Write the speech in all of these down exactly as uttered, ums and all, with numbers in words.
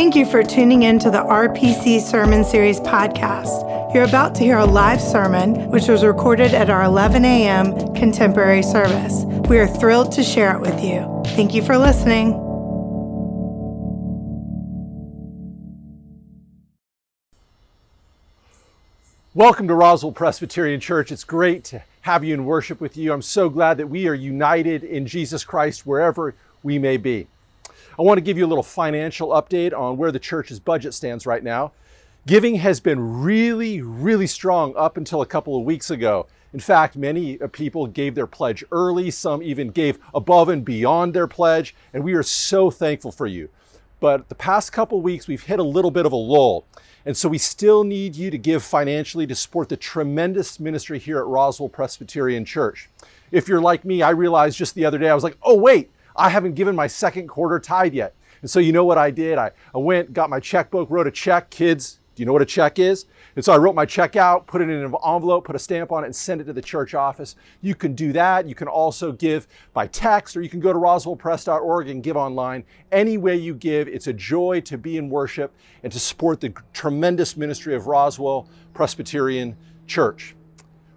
Thank you for tuning in to the R P C Sermon Series podcast. You're about to hear a live sermon, which was recorded at our eleven a.m. contemporary service. We are thrilled to share it with you. Thank you for listening. Welcome to Roswell Presbyterian Church. It's great to have you and worship with you. I'm so glad that we are united in Jesus Christ wherever we may be. I want to give you a little financial update on where the church's budget stands right now. Giving has been really, really strong up until a couple of weeks ago. In fact, many people gave their pledge early. Some even gave above and beyond their pledge, and we are so thankful for you. But the past couple of weeks, we've hit a little bit of a lull. And so we still need you to give financially to support the tremendous ministry here at Roswell Presbyterian Church. If you're like me, I realized just the other day, I was like, oh, wait, I haven't given my second quarter tithe yet. And so you know what I did? I, I went, got my checkbook, wrote a check. Kids, do you know what a check is? And so I wrote my check out, put it in an envelope, put a stamp on it, and send it to the church office. You can do that. You can also give by text, or you can go to roswell press dot org and give online. Any way you give, it's a joy to be in worship and to support the tremendous ministry of Roswell Presbyterian Church.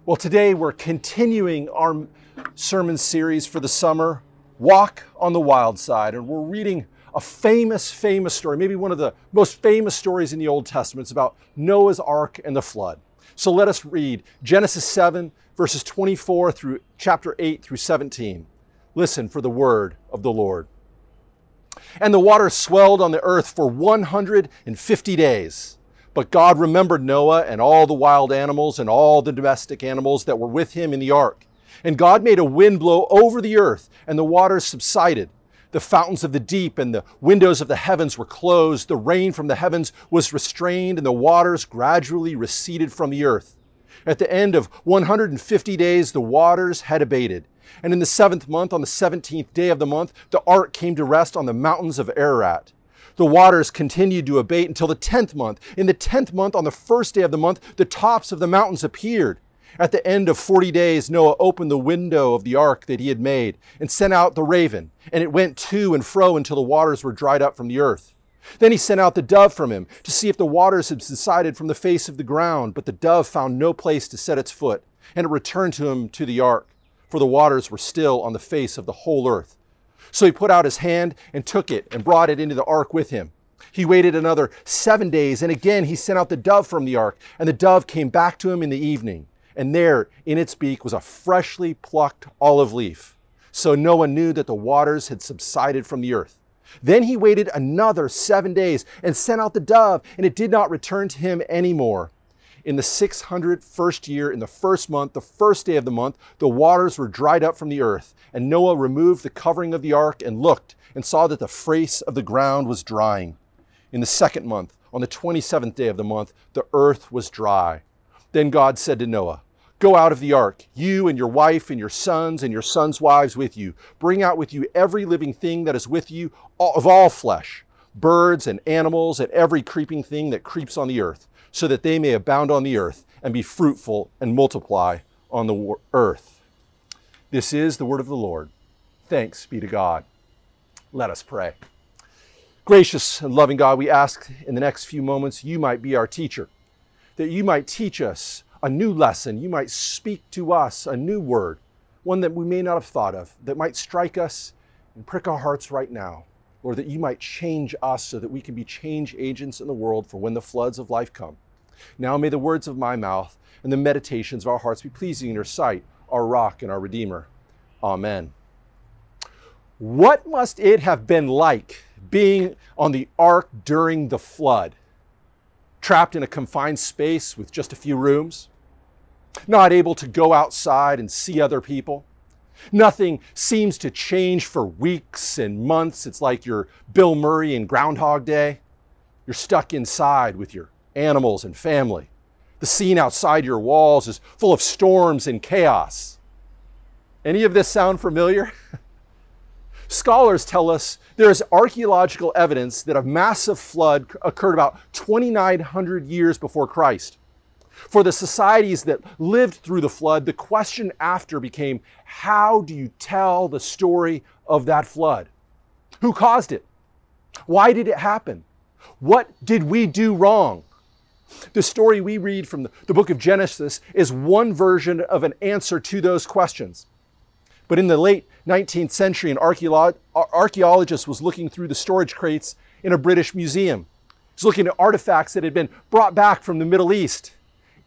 Well, today we're continuing our sermon series for the summer, Walk on the Wild Side, and we're reading a famous, famous story, maybe one of the most famous stories in the Old Testament. It's about Noah's Ark and the flood. So let us read Genesis seven, verses twenty-four through chapter eight through seventeen. Listen for the word of the Lord. And the water swelled on the earth for one hundred fifty days. But God remembered Noah and all the wild animals and all the domestic animals that were with him in the ark. And God made a wind blow over the earth, and the waters subsided. The fountains of the deep and the windows of the heavens were closed. The rain from the heavens was restrained, and the waters gradually receded from the earth. At the end of one hundred fifty days, the waters had abated. And in the seventh month, on the seventeenth day of the month, the ark came to rest on the mountains of Ararat. The waters continued to abate until the tenth month. In the tenth month, on the first day of the month, the tops of the mountains appeared. At the end of forty days, Noah opened the window of the ark that he had made and sent out the raven, and it went to and fro until the waters were dried up from the earth. Then he sent out the dove from him to see if the waters had subsided from the face of the ground, but the dove found no place to set its foot, and it returned to him to the ark, for the waters were still on the face of the whole earth. So he put out his hand and took it and brought it into the ark with him. He waited another seven days, and again he sent out the dove from the ark, and the dove came back to him in the evening. And there in its beak was a freshly plucked olive leaf. So Noah knew that the waters had subsided from the earth. Then he waited another seven days and sent out the dove, and it did not return to him anymore. In the six hundred first year, in the first month, the first day of the month, the waters were dried up from the earth. And Noah removed the covering of the ark and looked and saw that the face of the ground was drying. In the second month, on the twenty-seventh day of the month, the earth was dry. Then God said to Noah, "Go out of the ark, you and your wife and your sons and your sons' wives with you. Bring out with you every living thing that is with you, of all flesh, birds and animals and every creeping thing that creeps on the earth, so that they may abound on the earth and be fruitful and multiply on the earth." This is the word of the Lord. Thanks be to God. Let us pray. Gracious and loving God, we ask in the next few moments you might be our teacher, that you might teach us a new lesson. You might speak to us a new word, one that we may not have thought of, that might strike us and prick our hearts right now, or that you might change us so that we can be change agents in the world for when the floods of life come. Now may the words of my mouth and the meditations of our hearts be pleasing in your sight, our rock and our redeemer. Amen. What must it have been like being on the ark during the flood? Trapped in a confined space with just a few rooms, not able to go outside and see other people. Nothing seems to change for weeks and months. It's like you're Bill Murray in Groundhog Day. You're stuck inside with your animals and family. The scene outside your walls is full of storms and chaos. Any of this sound familiar? Scholars tell us there is archaeological evidence that a massive flood occurred about twenty-nine hundred years before Christ. For the societies that lived through the flood, the question after became, how do you tell the story of that flood? Who caused it? Why did it happen? What did we do wrong? The story we read from the book of Genesis is one version of an answer to those questions. But in the late nineteenth century, an archaeologist archaeologist was looking through the storage crates in a British museum. He was looking at artifacts that had been brought back from the Middle East.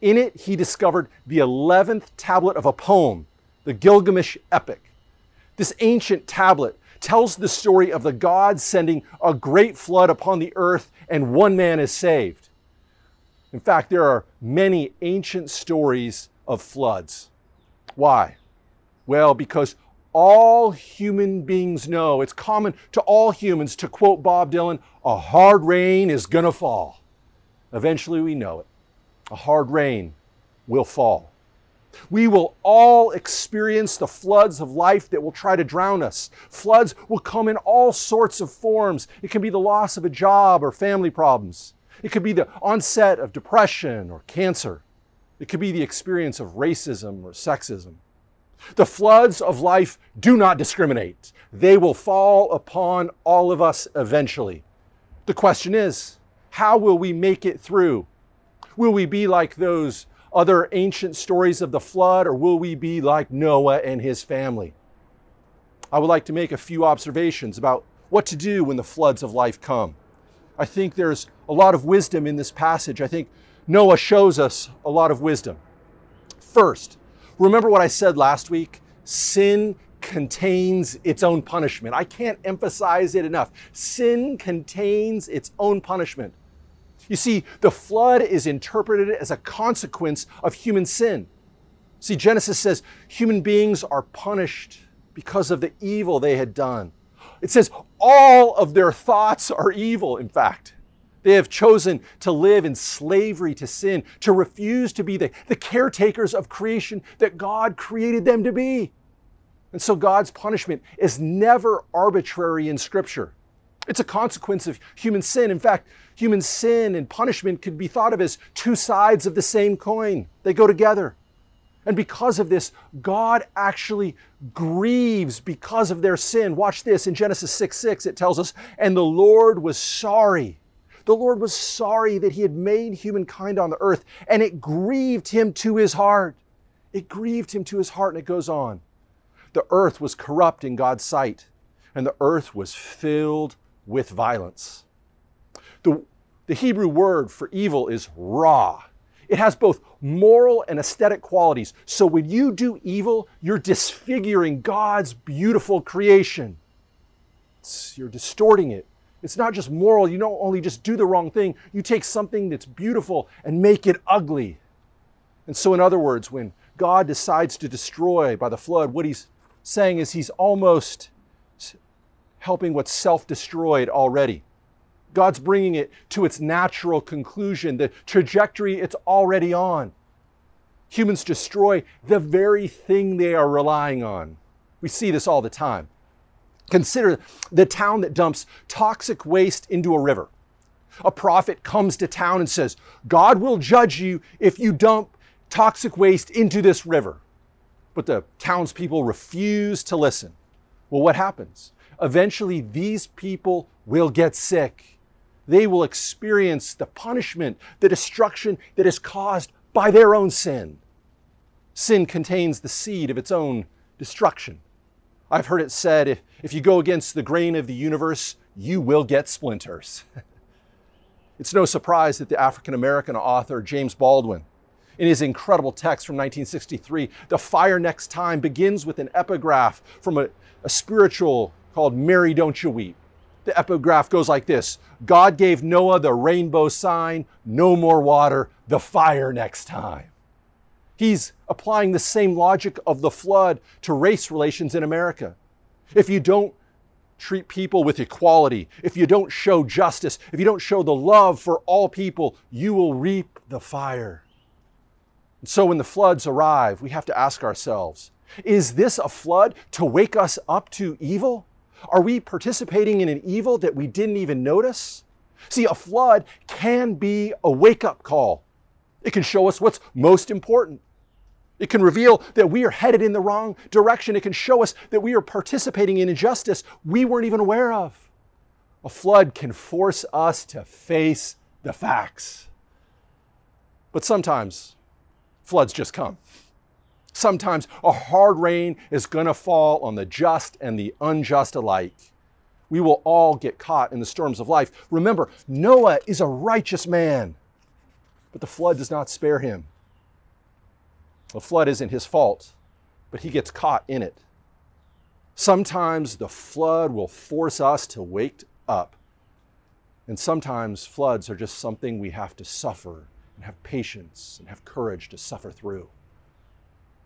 In it, he discovered the eleventh tablet of a poem, the Gilgamesh Epic. This ancient tablet tells the story of the God sending a great flood upon the earth, and one man is saved. In fact, there are many ancient stories of floods. Why? Well, because all human beings know, it's common to all humans, to quote Bob Dylan, a hard rain is gonna fall. Eventually we know it. A hard rain will fall. We will all experience the floods of life that will try to drown us. Floods will come in all sorts of forms. It can be the loss of a job or family problems. It could be the onset of depression or cancer. It could be the experience of racism or sexism. The floods of life do not discriminate. They will fall upon all of us eventually. The question is, how will we make it through? Will we be like those other ancient stories of the flood, or will we be like Noah and his family? I would like to make a few observations about what to do when the floods of life come. I think there's a lot of wisdom in this passage. I think Noah shows us a lot of wisdom. First, remember what I said last week? Sin contains its own punishment. I can't emphasize it enough. Sin contains its own punishment. You see, the flood is interpreted as a consequence of human sin. See, Genesis says human beings are punished because of the evil they had done. It says all of their thoughts are evil, in fact. They have chosen to live in slavery to sin, to refuse to be the, the caretakers of creation that God created them to be. And so God's punishment is never arbitrary in Scripture. It's a consequence of human sin. In fact, human sin and punishment could be thought of as two sides of the same coin. They go together. And because of this, God actually grieves because of their sin. Watch this. In Genesis six six, it tells us, and the Lord was sorry. The Lord was sorry that he had made humankind on the earth, and it grieved him to his heart. It grieved him to his heart, and it goes on. The earth was corrupt in God's sight, and the earth was filled with violence. The, the Hebrew word for evil is ra. It has both moral and aesthetic qualities. So when you do evil, you're disfiguring God's beautiful creation. It's, you're distorting it. It's not just moral. You don't only just do the wrong thing. You take something that's beautiful and make it ugly. And so in other words, when God decides to destroy by the flood, what he's saying is he's almost helping what's self-destroyed already. God's bringing it to its natural conclusion, the trajectory it's already on. Humans destroy the very thing they are relying on. We see this all the time. Consider the town that dumps toxic waste into a river. A prophet comes to town and says, God will judge you if you dump toxic waste into this river. But the townspeople refuse to listen. Well, what happens? Eventually, these people will get sick. They will experience the punishment, the destruction that is caused by their own sin. Sin contains the seed of its own destruction. I've heard it said, if, if you go against the grain of the universe, you will get splinters. It's no surprise that the African-American author James Baldwin, in his incredible text from nineteen sixty-three, The Fire Next Time, begins with an epigraph from a, a spiritual called Mary, Don't You Weep. The epigraph goes like this: God gave Noah the rainbow sign, no more water, the fire next time. He's applying the same logic of the flood to race relations in America. If you don't treat people with equality, if you don't show justice, if you don't show the love for all people, you will reap the fire. And so when the floods arrive, we have to ask ourselves, is this a flood to wake us up to evil? Are we participating in an evil that we didn't even notice? See, a flood can be a wake-up call. It can show us what's most important. It can reveal that we are headed in the wrong direction. It can show us that we are participating in injustice we weren't even aware of. A A flood can force us to face the facts. But sometimes floods just come. Sometimes a hard rain is going to fall on the just and the unjust alike. We will all get caught in the storms of life. Remember, Noah is a righteous man, but the flood does not spare him. The flood isn't his fault, but he gets caught in it. Sometimes the flood will force us to wake up. And sometimes floods are just something we have to suffer and have patience and have courage to suffer through.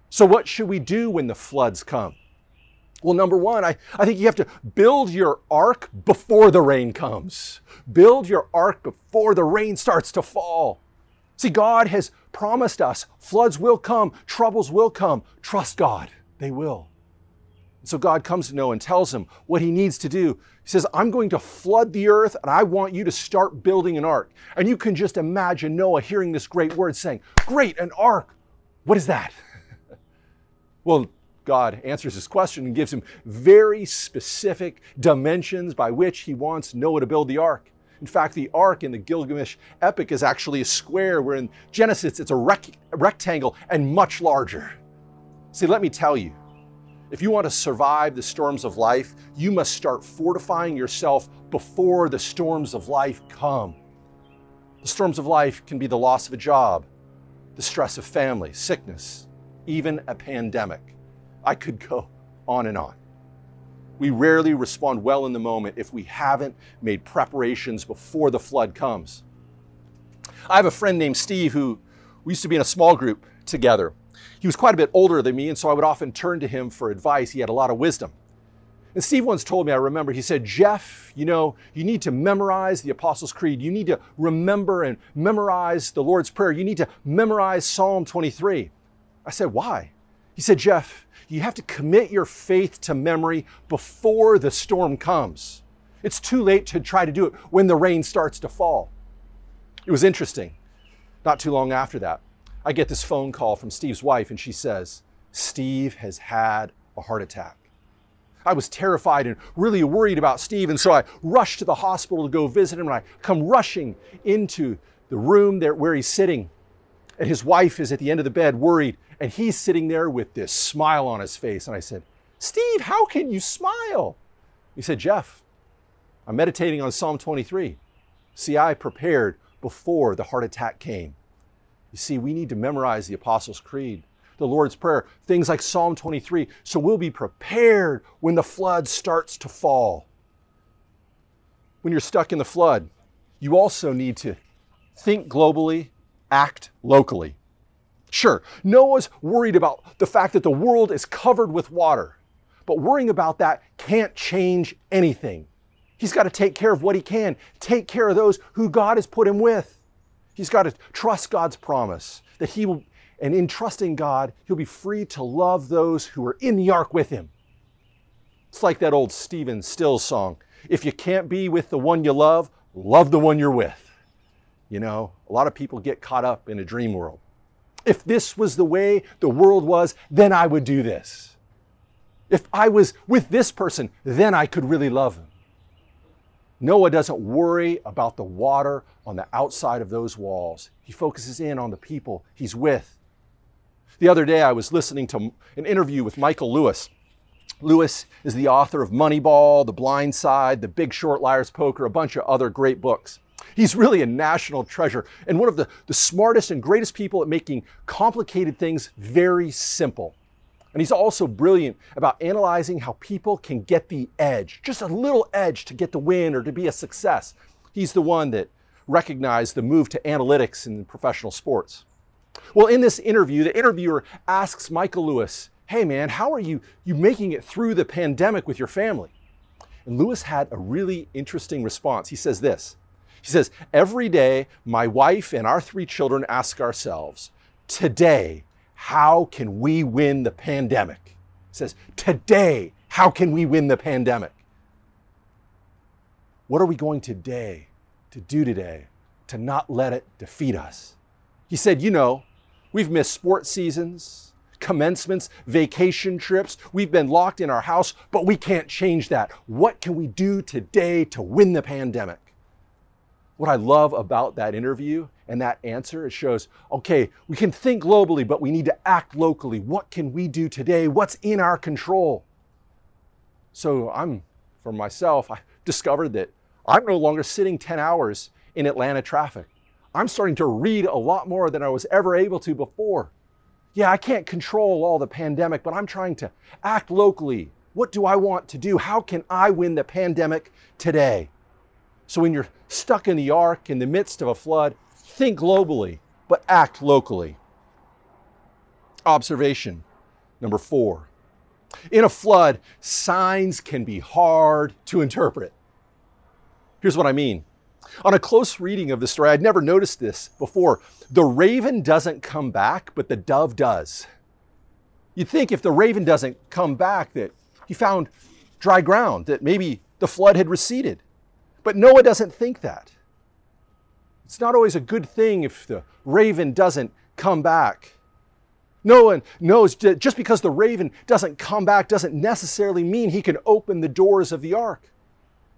So what should we do when the floods come? Well, number one, I, I think you have to build your ark before the rain comes. Build your ark before the rain starts to fall. See, God has promised us floods will come, troubles will come. Trust God, they will. So God comes to Noah and tells him what he needs to do. He says, I'm going to flood the earth and I want you to start building an ark. And you can just imagine Noah hearing this great word saying, great, an ark. What is that? Well, God answers his question and gives him very specific dimensions by which he wants Noah to build the ark. In fact, the ark in the Gilgamesh Epic is actually a square, where in Genesis it's a rec- rectangle and much larger. See, let me tell you, if you want to survive the storms of life, you must start fortifying yourself before the storms of life come. The storms of life can be the loss of a job, the stress of family, sickness, even a pandemic. I could go on and on. We rarely respond well in the moment if we haven't made preparations before the flood comes. I have a friend named Steve who we used to be in a small group together. He was quite a bit older than me, and so I would often turn to him for advice. He had a lot of wisdom. And Steve once told me, I remember, he said, Jeff, you know, you need to memorize the Apostles' Creed. You need to remember and memorize the Lord's Prayer. You need to memorize Psalm twenty-three. I said, why? He said, Jeff, you have to commit your faith to memory before the storm comes. It's too late to try to do it when the rain starts to fall. It was interesting. Not too long after that, I get this phone call from Steve's wife, and she says, Steve has had a heart attack. I was terrified and really worried about Steve, and so I rushed to the hospital to go visit him, and I come rushing into the room there where he's sitting, and his wife is at the end of the bed worried, and he's sitting there with this smile on his face. And I said, Steve, how can you smile? He said, Jeff, I'm meditating on Psalm twenty-three. See, I prepared before the heart attack came. You see, we need to memorize the Apostles' Creed, the Lord's Prayer, things like Psalm twenty-three, so we'll be prepared when the flood starts to fall. When you're stuck in the flood, you also need to think globally, act locally. Sure, Noah's worried about the fact that the world is covered with water, but worrying about that can't change anything. He's got to take care of what he can, take care of those who God has put him with. He's got to trust God's promise that he will, and in trusting God, he'll be free to love those who are in the ark with him. It's like that old Stephen Stills song, if you can't be with the one you love, love the one you're with. You know, a lot of people get caught up in a dream world. If this was the way the world was, then I would do this. If I was with this person, then I could really love him. Noah doesn't worry about the water on the outside of those walls. He focuses in on the people he's with. The other day, I was listening to an interview with Michael Lewis. Lewis is the author of Moneyball, The Blind Side, The Big Short, Liar's Poker, a bunch of other great books. He's really a national treasure and one of the, the smartest and greatest people at making complicated things very simple. And he's also brilliant about analyzing how people can get the edge, just a little edge to get the win or to be a success. He's the one that recognized the move to analytics in professional sports. Well, in this interview, the interviewer asks Michael Lewis, hey man, how are you, you making it through the pandemic with your family? And Lewis had a really interesting response. He says this, he says, every day, my wife and our three children ask ourselves, today, how can we win the pandemic? It says, today, how can we win the pandemic? What are we going today to do today to not let it defeat us? He said, you know, we've missed sports seasons, commencements, vacation trips. We've been locked in our house, but we can't change that. What can we do today to win the pandemic? What I love about that interview and that answer, it shows, okay, we can think globally, but we need to act locally. What can we do today? What's in our control? So I'm, for myself, I discovered that I'm no longer sitting ten hours in Atlanta traffic. I'm starting to read a lot more than I was ever able to before. Yeah, I can't control all the pandemic, but I'm trying to act locally. What do I want to do? How can I win the pandemic today? So when you're stuck in the ark in the midst of a flood, think globally, but act locally. Observation number four. In a flood, signs can be hard to interpret. Here's what I mean. On a close reading of the story, I'd never noticed this before. The raven doesn't come back, but the dove does. You'd think if the raven doesn't come back that he found dry ground, that maybe the flood had receded. But Noah doesn't think that. It's not always a good thing if the raven doesn't come back. No one knows that just because the raven doesn't come back doesn't necessarily mean he can open the doors of the ark.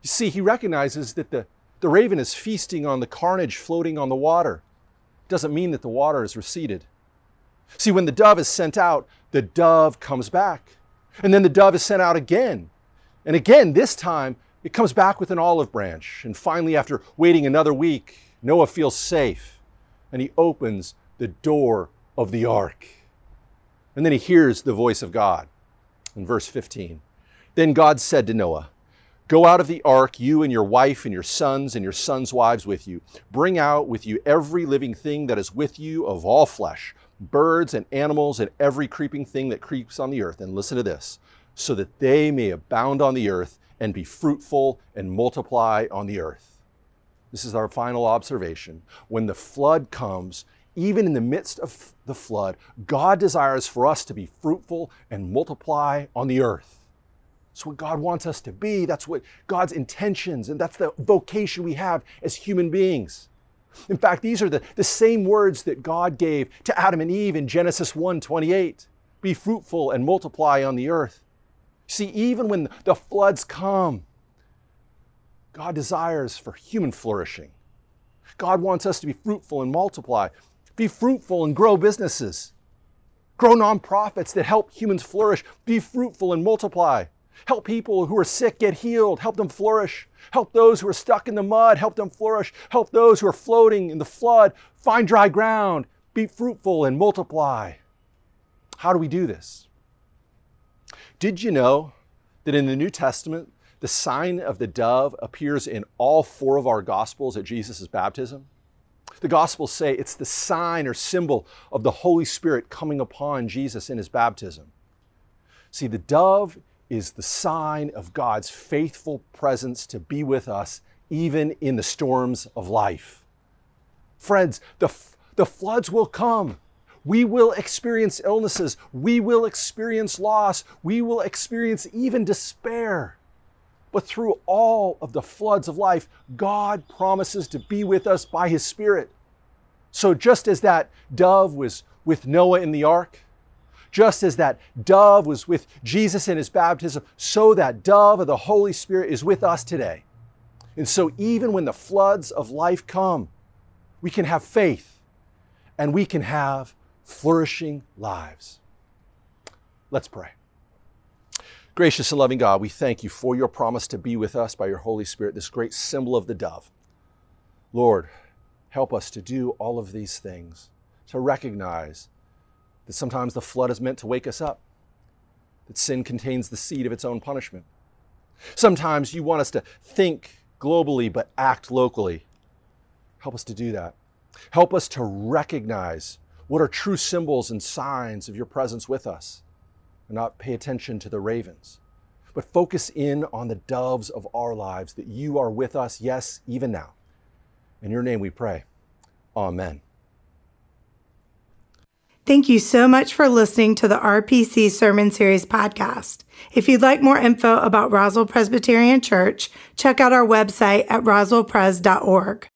You see, he recognizes that the The raven is feasting on the carnage floating on the water. Doesn't mean that the water has receded. See, when the dove is sent out, the dove comes back. And then the dove is sent out again. And again, this time, it comes back with an olive branch. And finally, after waiting another week, Noah feels safe. And he opens the door of the ark. And then he hears the voice of God. In verse fifteen, then God said to Noah, "Go out of the ark, you and your wife and your sons and your sons' wives with you. Bring out with you every living thing that is with you of all flesh, birds and animals and every creeping thing that creeps on the earth." And listen to this, "so that they may abound on the earth and be fruitful and multiply on the earth." This is our final observation. When the flood comes, even in the midst of the flood, God desires for us to be fruitful and multiply on the earth. That's what God wants us to be. That's what God's intentions, and that's the vocation we have as human beings. In fact, these are the, the same words that God gave to Adam and Eve in Genesis one twenty-eight. Be fruitful and multiply on the earth. See, even when the floods come, God desires for human flourishing. God wants us to be fruitful and multiply. Be fruitful and grow businesses. Grow nonprofits that help humans flourish. Be fruitful and multiply. Help people who are sick get healed. Help them flourish. Help those who are stuck in the mud. Help them flourish. Help those who are floating in the flood. Find dry ground. Be fruitful and multiply. How do we do this? Did you know that in the New Testament, the sign of the dove appears in all four of our Gospels at Jesus' baptism? The Gospels say it's the sign or symbol of the Holy Spirit coming upon Jesus in his baptism. See, the dove is the sign of God's faithful presence to be with us, even in the storms of life. Friends, the, the floods will come. We will experience illnesses. We will experience loss. We will experience even despair. But through all of the floods of life, God promises to be with us by his Spirit. So just as that dove was with Noah in the ark, just as that dove was with Jesus in his baptism, so that dove of the Holy Spirit is with us today. And so even when the floods of life come, we can have faith and we can have flourishing lives. Let's pray. Gracious and loving God, we thank you for your promise to be with us by your Holy Spirit, this great symbol of the dove. Lord, help us to do all of these things, to recognize that sometimes the flood is meant to wake us up, that sin contains the seed of its own punishment. Sometimes you want us to think globally but act locally. Help us to do that. Help us to recognize what are true symbols and signs of your presence with us, and not pay attention to the ravens, but focus in on the doves of our lives, that you are with us, yes, even now. In your name we pray. Amen. Thank you so much for listening to the R P C Sermon Series podcast. If you'd like more info about Roswell Presbyterian Church, check out our website at roswell pres dot org.